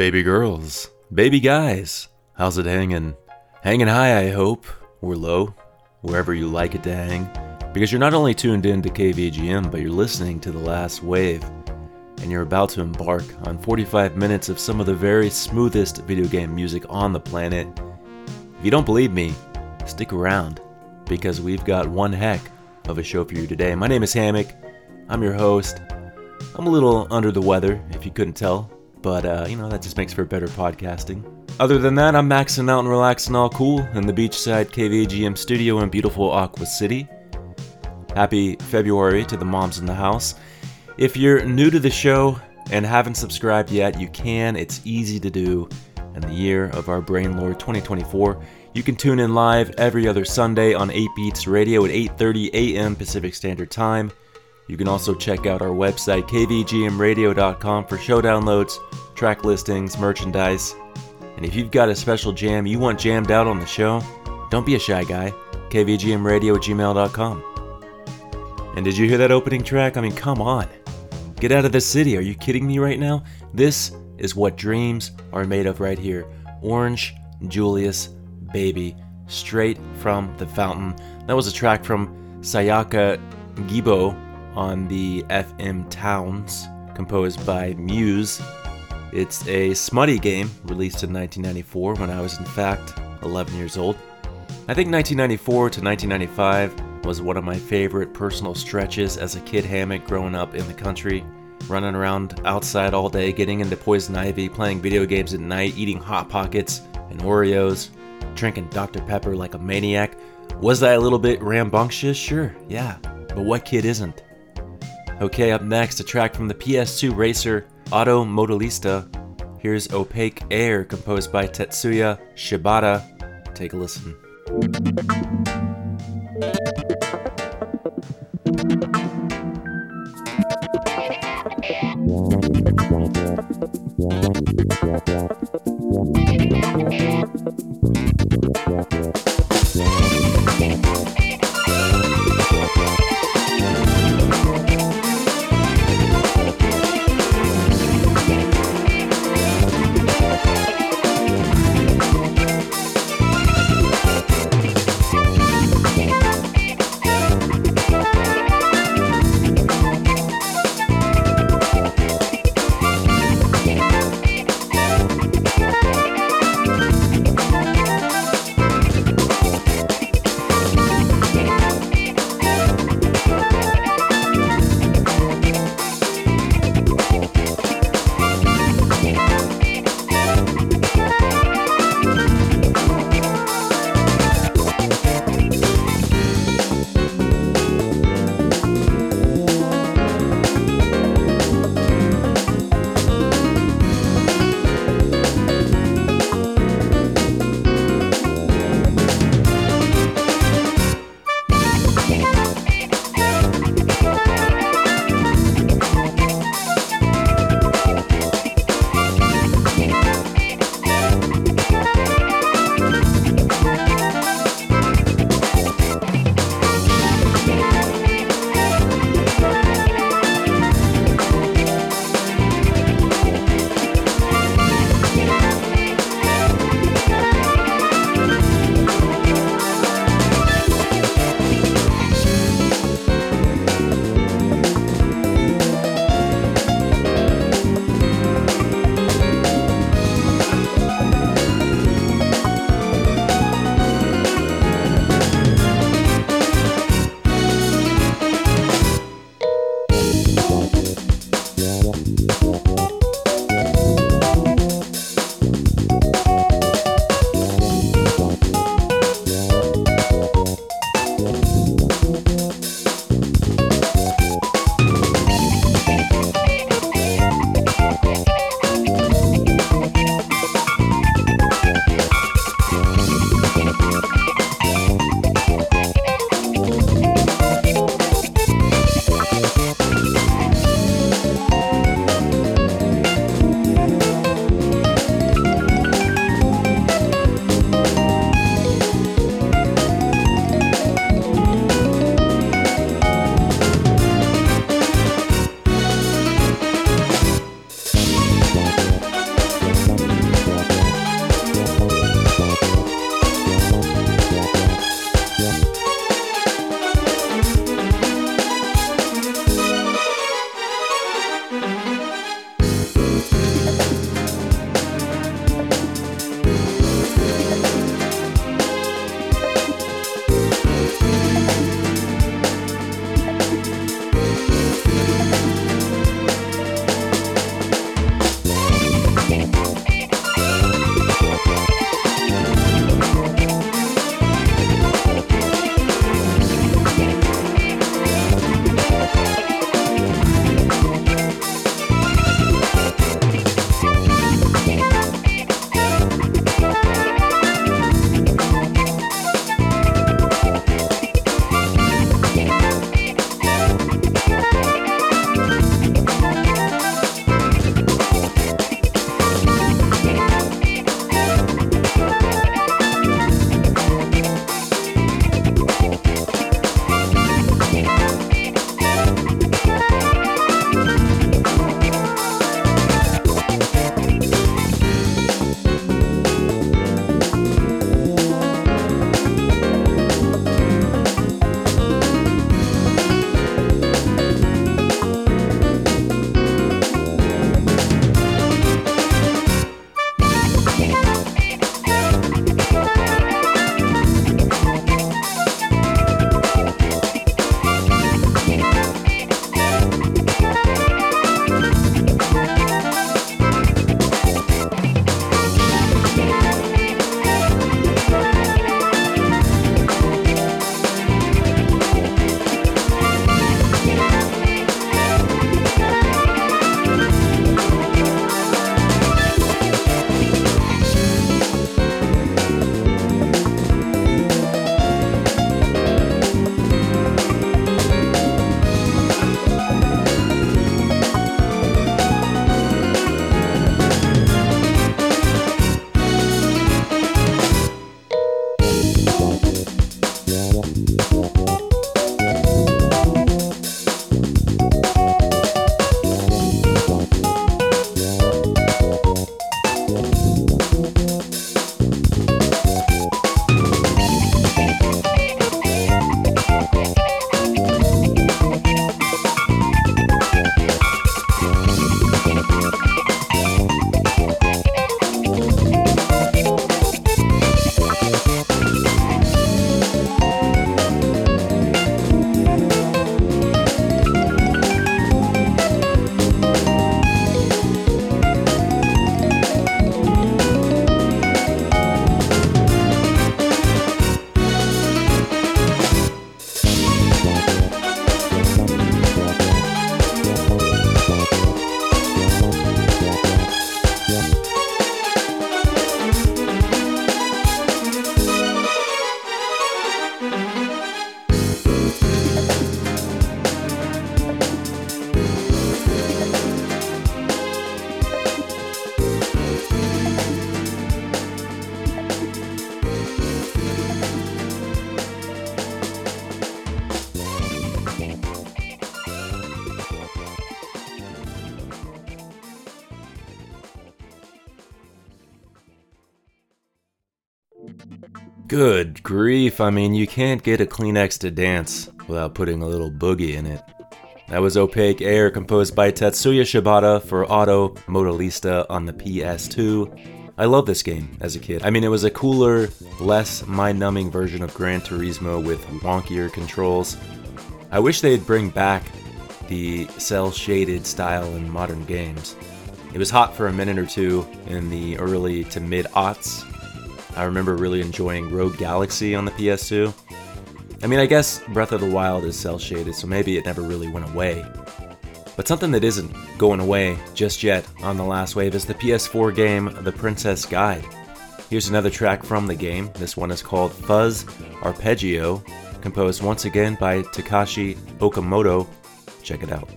baby girls, baby guys, how's it hanging? Hanging high, I hope, or low, wherever you like it to hang, because you're not only tuned in to KVGM, but you're listening to The Last Wave, and you're about to embark on 45 minutes of some of the very smoothest video game music on the planet. If you don't believe me, stick around, because we've got one heck of a show for you today. My name is Hammock, I'm your host. I'm a little under the weather, if you couldn't tell, but that just makes for better podcasting. Other than that, I'm maxing out and relaxing all cool in the beachside KVGM studio in beautiful Aqua City. Happy February to the moms in the house. If you're new to the show and haven't subscribed yet, you can. It's easy to do in the year of our brain lord 2024. You can tune in live every other Sunday on 8 Beats Radio at 8:30 a.m. Pacific Standard Time. You can also check out our website, kvgmradio.com, for show downloads, track listings, merchandise. And if you've got a special jam you want jammed out on the show, don't be a shy guy, kvgmradio@gmail.com. And did you hear that opening track? I mean, come on. Get out of the city. Are you kidding me right now? This is what dreams are made of right here. Orange Julius Baby, straight from the fountain. That was a track from Sayaka Gibo on the FM Towns, composed by Muse. It's a smutty game released in 1994 when I was in fact 11 years old. I think 1994 to 1995 was one of my favorite personal stretches as a kid Hammock growing up in the country, running around outside all day, getting into poison ivy, playing video games at night, eating Hot Pockets and Oreos, drinking Dr. Pepper like a maniac. Was I a little bit rambunctious? Sure, yeah, but what kid isn't? Okay, up next, a track from the PS2 racer Auto Modellista. Here's Opaque Air, composed by Tetsuya Shibata. Take a listen. Good grief, I mean, you can't get a Kleenex to dance without putting a little boogie in it. That was Opaque Air, composed by Tetsuya Shibata for Auto Modellista on the PS2. I loved this game as a kid. I mean, it was a cooler, less mind-numbing version of Gran Turismo with wonkier controls. I wish they'd bring back the cel-shaded style in modern games. It was hot for a minute or two in the early to mid-aughts. I remember really enjoying Rogue Galaxy on the PS2. I mean, I guess Breath of the Wild is cel-shaded, so maybe it never really went away. But something that isn't going away just yet on The Last Wave is the PS4 game, The Princess Guide. Here's another track from the game. This one is called Fuzz Arpeggio, composed once again by Takashi Okamoto. Check it out.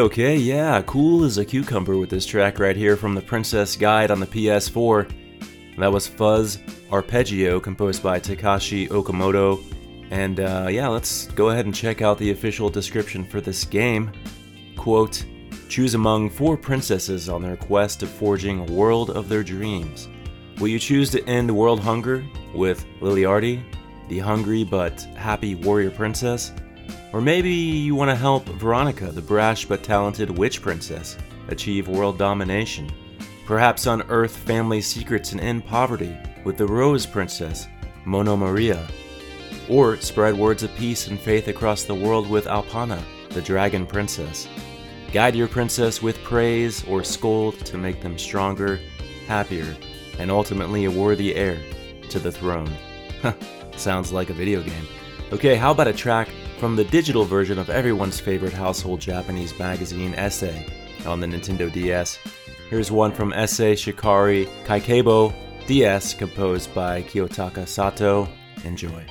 Okay, yeah, cool as a cucumber with this track right here from The Princess Guide on the PS4. That was Fuzz Arpeggio, composed by Takashi Okamoto. And yeah, let's go ahead and check out the official description for this game. Quote, choose among four princesses on their quest of forging a world of their dreams. Will you choose to end world hunger with Liliardi, the hungry but happy warrior princess? Or maybe you want to help Veronica, the brash but talented witch princess, achieve world domination. Perhaps unearth family secrets and end poverty with the Rose Princess, Monomaria. Or spread words of peace and faith across the world with Alpana, the dragon princess. Guide your princess with praise or scold to make them stronger, happier, and ultimately a worthy heir to the throne. Sounds like a video game. Okay, how about a track from the digital version of everyone's favorite household Japanese magazine, ESSE, on the Nintendo DS. Here's one from ESSE Shikkari Kakeibo DS, composed by Kiyotaka Sato. Enjoy.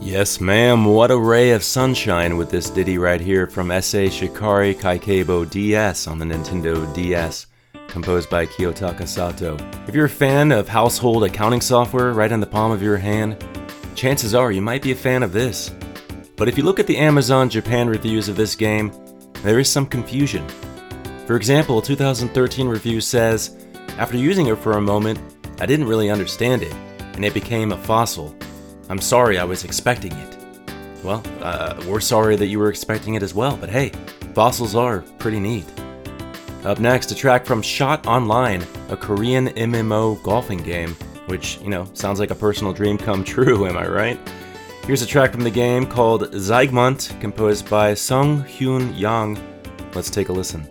Yes ma'am, what a ray of sunshine with this ditty right here from ESSE Shikkari Kakeibo DS on the Nintendo DS, composed by Kiyotaka Sato. If you're a fan of household accounting software right in the palm of your hand, chances are you might be a fan of this. But if you look at the Amazon Japan reviews of this game, there is some confusion. For example, a 2013 review says, "After using it for a moment, I didn't really understand it, and it became a fossil. I'm sorry I was expecting it." Well, we're sorry that you were expecting it as well, but hey, fossils are pretty neat. Up next, a track from Shot Online, a Korean MMO golfing game, which, you know, sounds like a personal dream come true, am I right? Here's a track from the game called Zygmunt, composed by Sung Hyun Yang. Let's take a listen.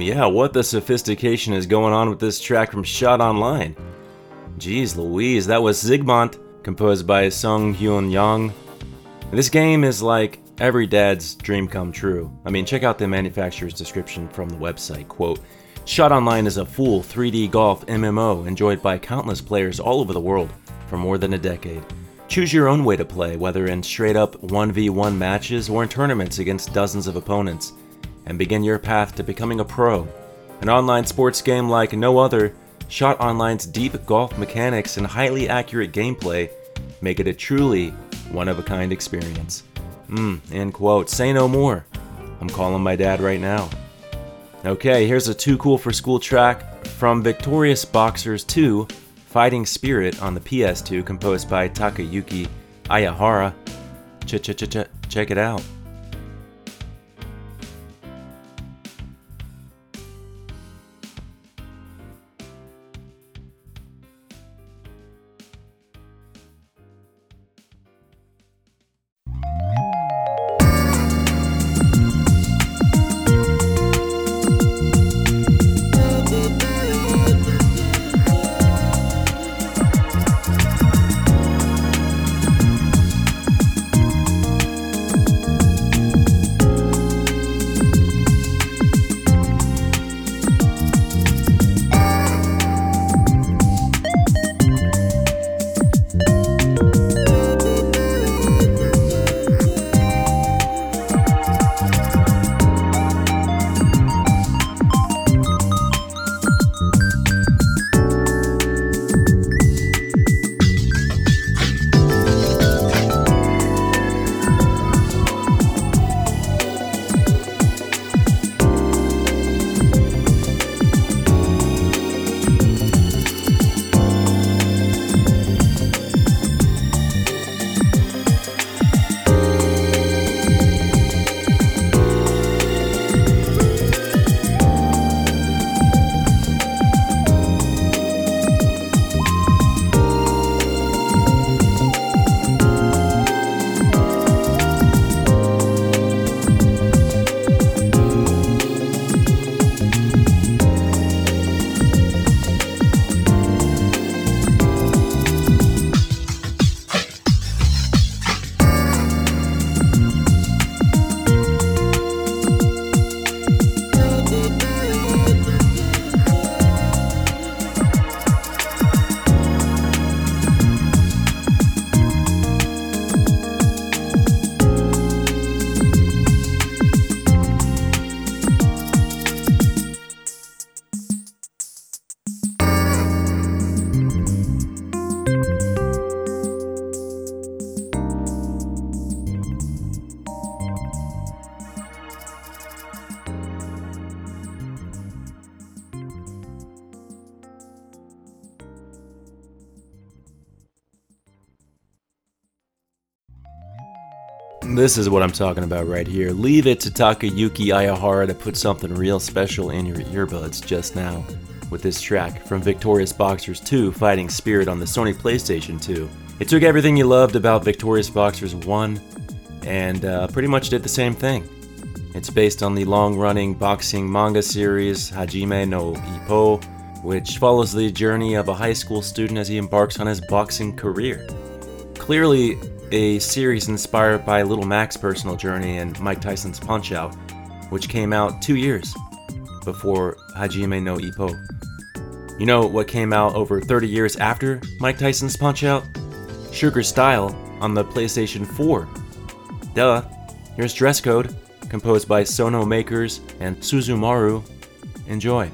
Yeah, what the sophistication is going on with this track from Shot Online? Jeez Louise, that was Zygmunt, composed by Sung Hyun Yang. This game is like every dad's dream come true. I mean, check out the manufacturer's description from the website, quote, Shot Online is a full 3D golf MMO enjoyed by countless players all over the world for more than a decade. Choose your own way to play, whether in straight-up 1v1 matches or in tournaments against dozens of opponents, and begin your path to becoming a pro. An online sports game like no other, Shot Online's deep golf mechanics and highly accurate gameplay make it a truly one-of-a-kind experience. End quote. Say no more. I'm calling my dad right now. Okay, here's a too cool for school track from Victorious Boxers 2: Fighting Spirit on the PS2, composed by Takayuki Aihara. Check it out. This is what I'm talking about right here. Leave it to Takayuki Aihara to put something real special in your earbuds just now with this track from Victorious Boxers 2: Fighting Spirit on the Sony PlayStation 2. It took everything you loved about Victorious Boxers 1 and pretty much did the same thing. It's based on the long-running boxing manga series Hajime no Ippo, which follows the journey of a high school student as he embarks on his boxing career. Clearly, a series inspired by Little Mac's personal journey and Mike Tyson's Punch-Out, which came out 2 years before Hajime no Ippo. You know what came out over 30 years after Mike Tyson's Punch-Out? Sugar*Style on the PlayStation 4. Duh. Here's Dress Code, composed by Sono Makers and Suzumaru. Enjoy.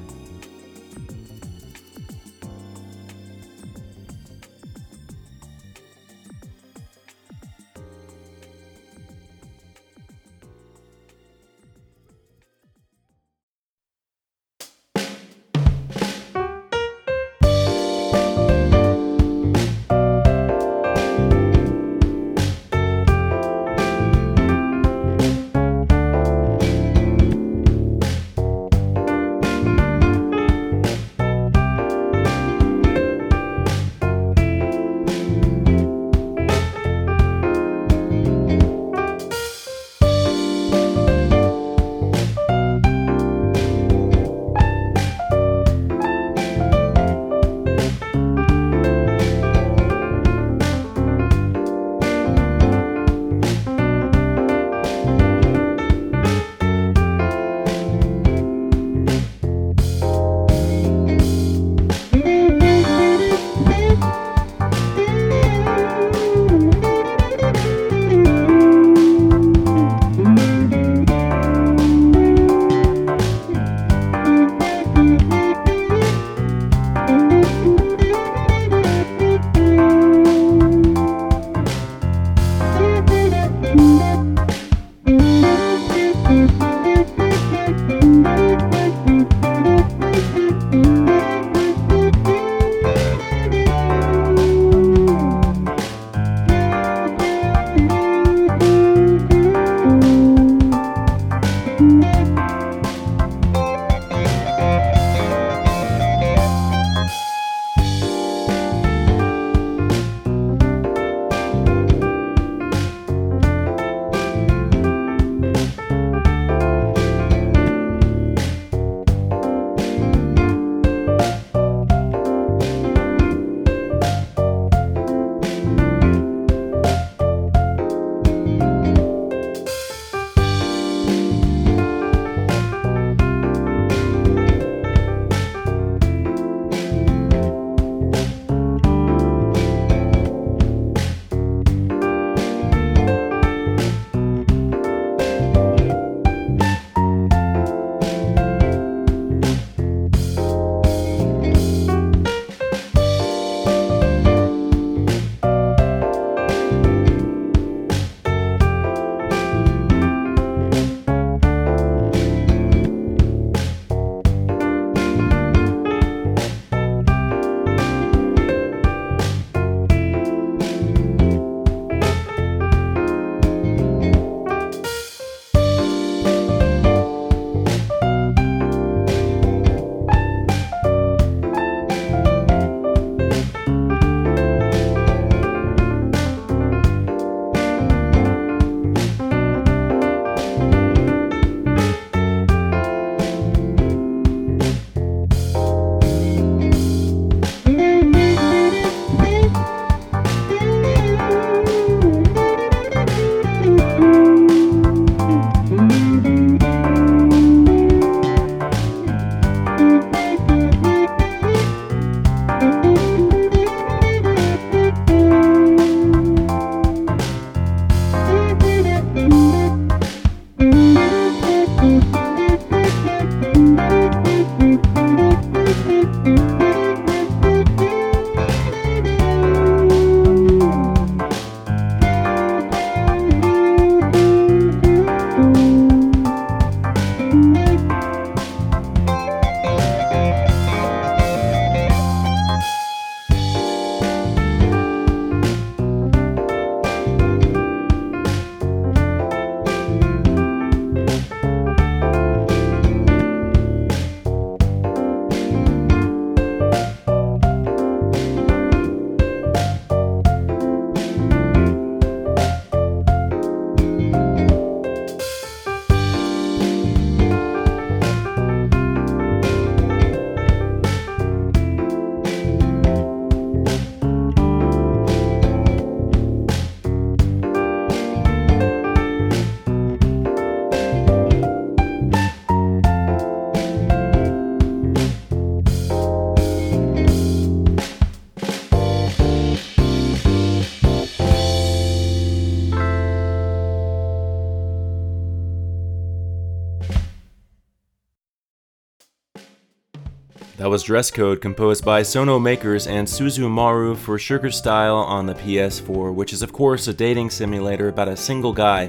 That was Dress Code, composed by Sono Makers and Suzumaru for Sugar*Style on the PS4, which is of course a dating simulator about a single guy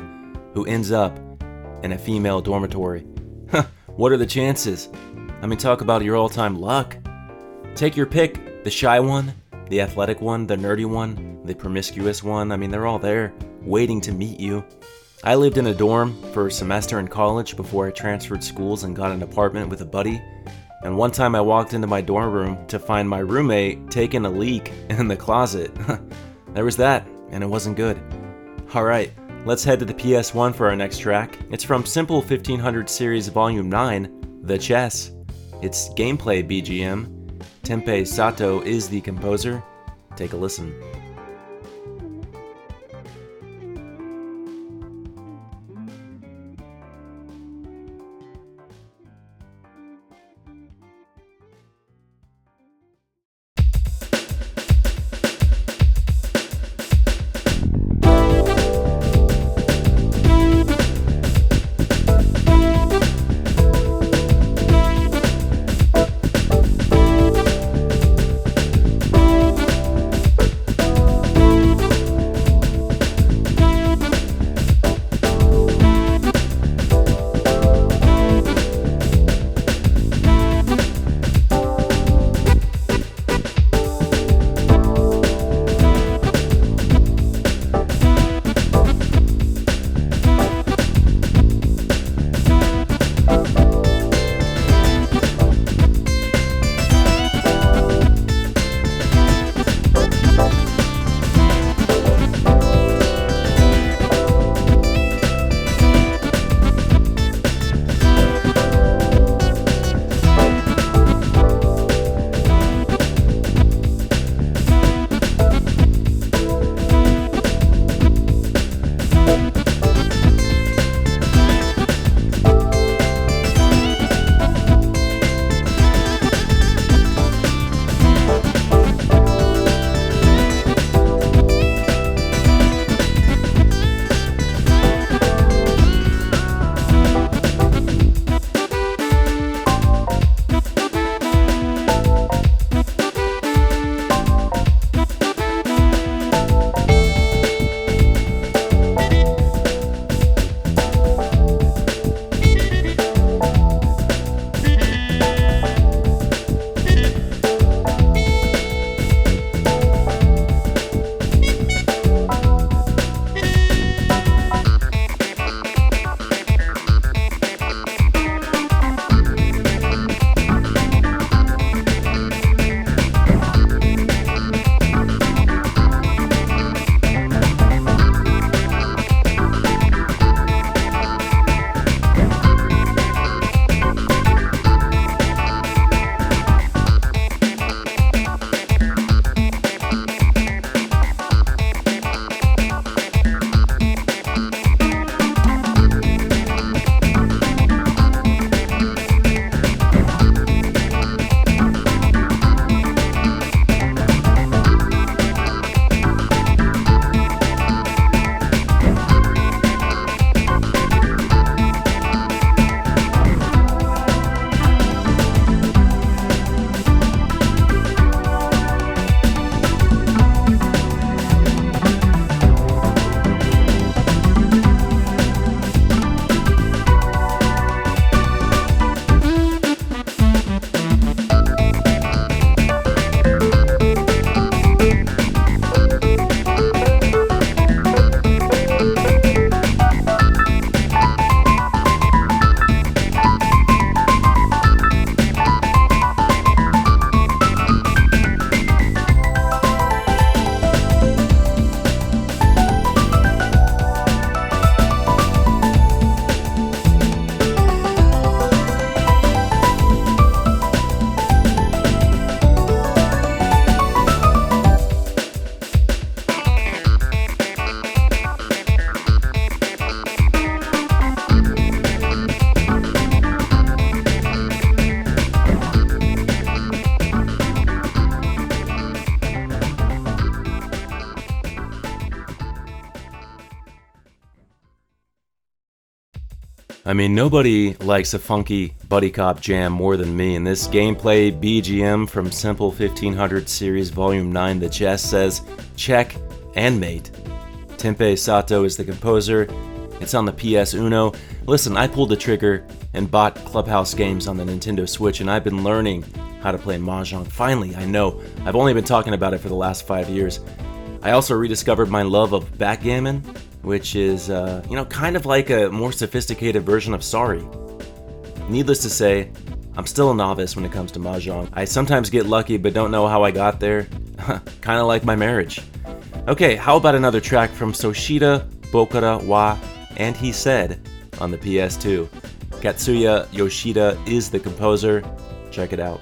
who ends up in a female dormitory. What are the chances? I mean, talk about your all-time luck. Take your pick, the shy one, the athletic one, the nerdy one, the promiscuous one. I mean, they're all there, waiting to meet you. I lived in a dorm for a semester in college before I transferred schools and got an apartment with a buddy. And one time I walked into my dorm room to find my roommate taking a leak in the closet. There was that, and it wasn't good. Alright, let's head to the PS1 for our next track. It's from Simple 1500 Series Vol. 9, The Chess. It's gameplay BGM. Tenpei Sato is the composer. Take a listen. I mean, nobody likes a funky buddy cop jam more than me, and this gameplay BGM from Simple 1500 Series Vol. 9: The Chess says, check and mate. Tempe Sato is the composer. It's on the PS Uno. Listen, I pulled the trigger and bought Clubhouse games on the Nintendo Switch, and I've been learning how to play Mahjong. Finally, I know. I've only been talking about it for the last 5 years. I also rediscovered my love of backgammon, which is, kind of like a more sophisticated version of Sorry. Needless to say, I'm still a novice when it comes to Mahjong. I sometimes get lucky, but don't know how I got there. Kind of like my marriage. Okay, how about another track from Soshite Bokura wa, and he said on the PS2. Katsuya Yoshida is the composer. Check it out.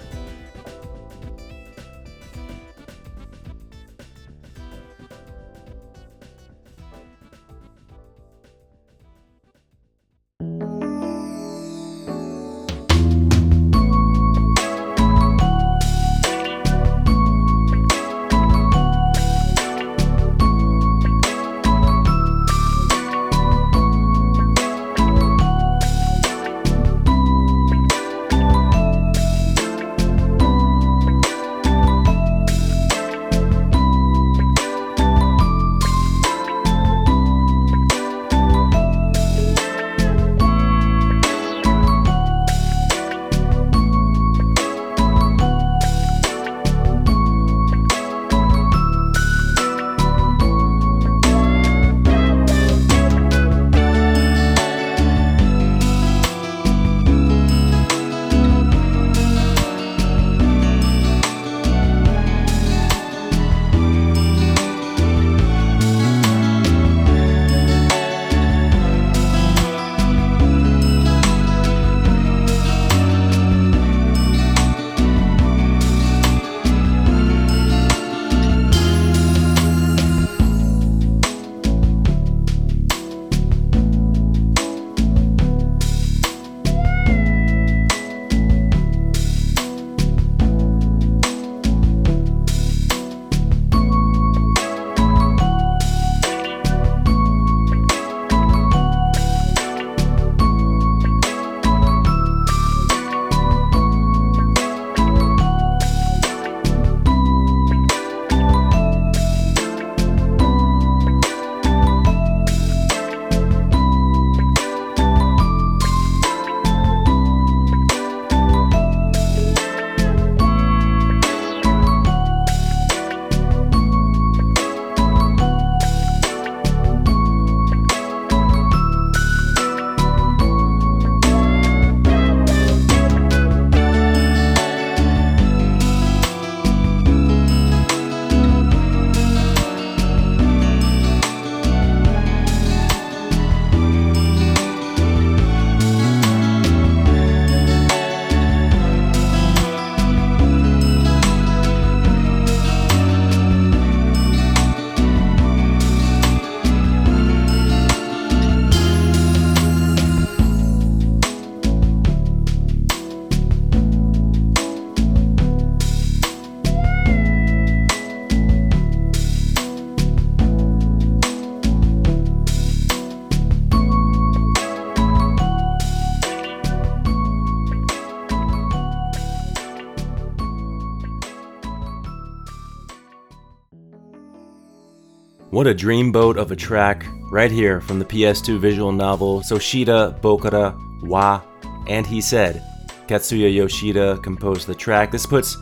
What a dreamboat of a track, right here from the PS2 visual novel Soshite Bokura wa, and he said. Katsuya Yoshida composed the track. This puts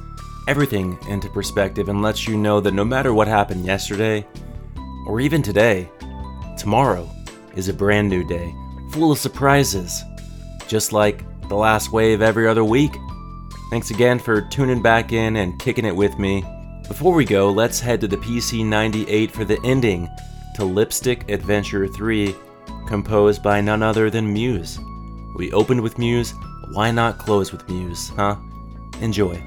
everything into perspective and lets you know that no matter what happened yesterday, or even today, tomorrow is a brand new day, full of surprises, just like The Last Wave every other week. Thanks again for tuning back in and kicking it with me. Before we go, let's head to the PC-98 for the ending to Lipstick Adventure 3, composed by none other than Muse. We opened with Muse, why not close with Muse, huh? Enjoy.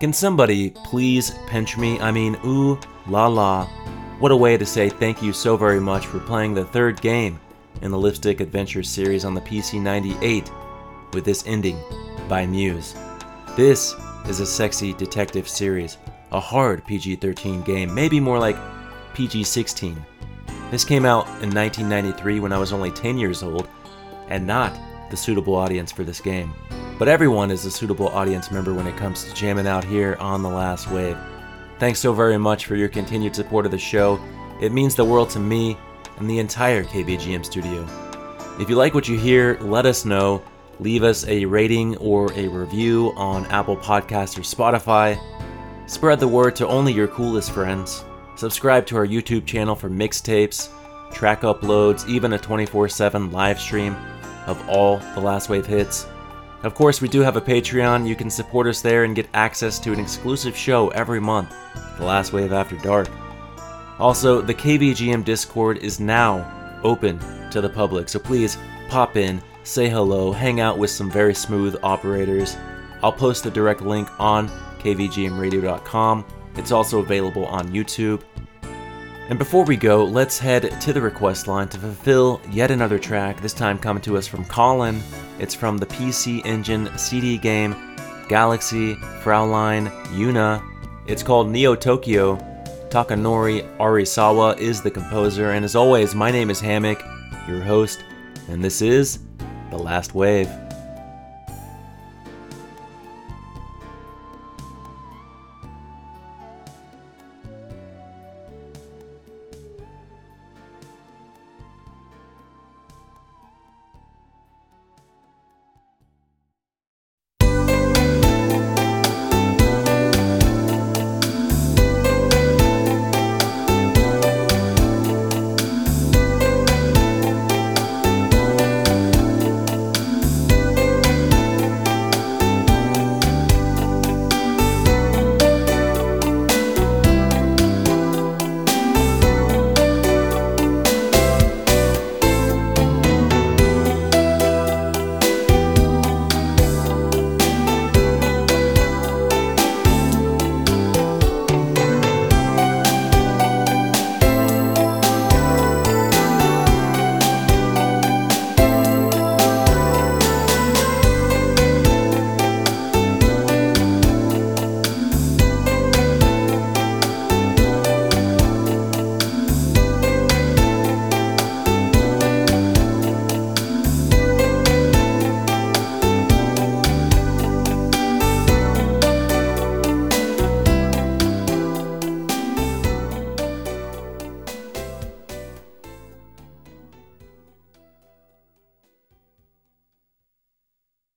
Can somebody please pinch me? I mean, ooh la la. What a way to say thank you so very much for playing the third game in the Lipstick Adventure series on the PC-98 with this ending by Muse. This is a sexy detective series, a hard PG-13 game, maybe more like PG-16. This came out in 1993 when I was only 10 years old and not the suitable audience for this game. But everyone is a suitable audience member when it comes to jamming out here on The Last Wave. Thanks so very much for your continued support of the show. It means the world to me and the entire KVGM studio. If you like what you hear, let us know. Leave us a rating or a review on Apple Podcasts or Spotify. Spread the word to only your coolest friends. Subscribe to our YouTube channel for mixtapes, track uploads, even a 24/7 live stream of all The Last Wave hits. Of course, we do have a Patreon. You can support us there and get access to an exclusive show every month, The Last Wave After Dark. Also, the KVGM Discord is now open to the public, so please pop in, say hello, hang out with some very smooth operators. I'll post the direct link on kvgmradio.com. It's also available on YouTube. And before we go, let's head to the request line to fulfill yet another track, this time coming to us from Colin. It's from the PC Engine CD game, Galaxy, Fraulein, Yuna. It's called Neo Tokyo. Takanori Arisawa is the composer, and as always, my name is Hammock, your host, and this is The Last Wave.